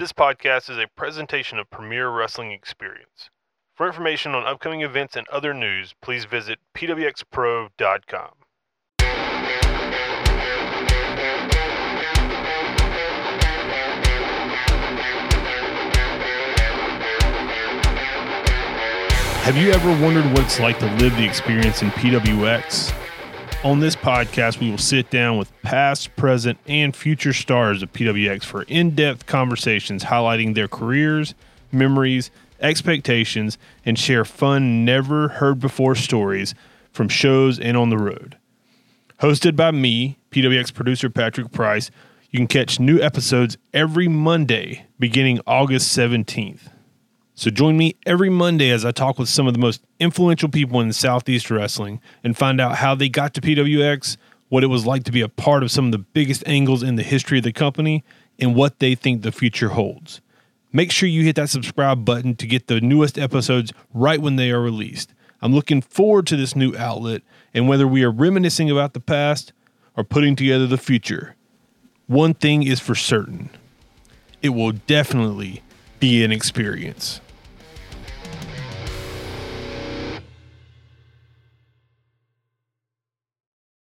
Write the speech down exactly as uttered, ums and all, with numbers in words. This podcast is a presentation of Premier Wrestling Experience. For information on upcoming events and other news, please visit p w x pro dot com. Have you ever wondered what it's like to live the experience in P W X? On this podcast, we will sit down with past, present, and future stars of P W X for in-depth conversations highlighting their careers, memories, expectations, and share fun, never-heard-before stories from shows and on the road. Hosted by me, P W X producer Patrick Price, you can catch new episodes every Monday beginning August seventeenth. So join me every Monday as I talk with some of the most influential people in Southeast wrestling and find out how they got to P W X, what it was like to be a part of some of the biggest angles in the history of the company, and what they think the future holds. Make sure you hit that subscribe button to get the newest episodes right when they are released. I'm looking forward to this new outlet and whether we are reminiscing about the past or putting together the future. One thing is for certain. It will definitely be an experience.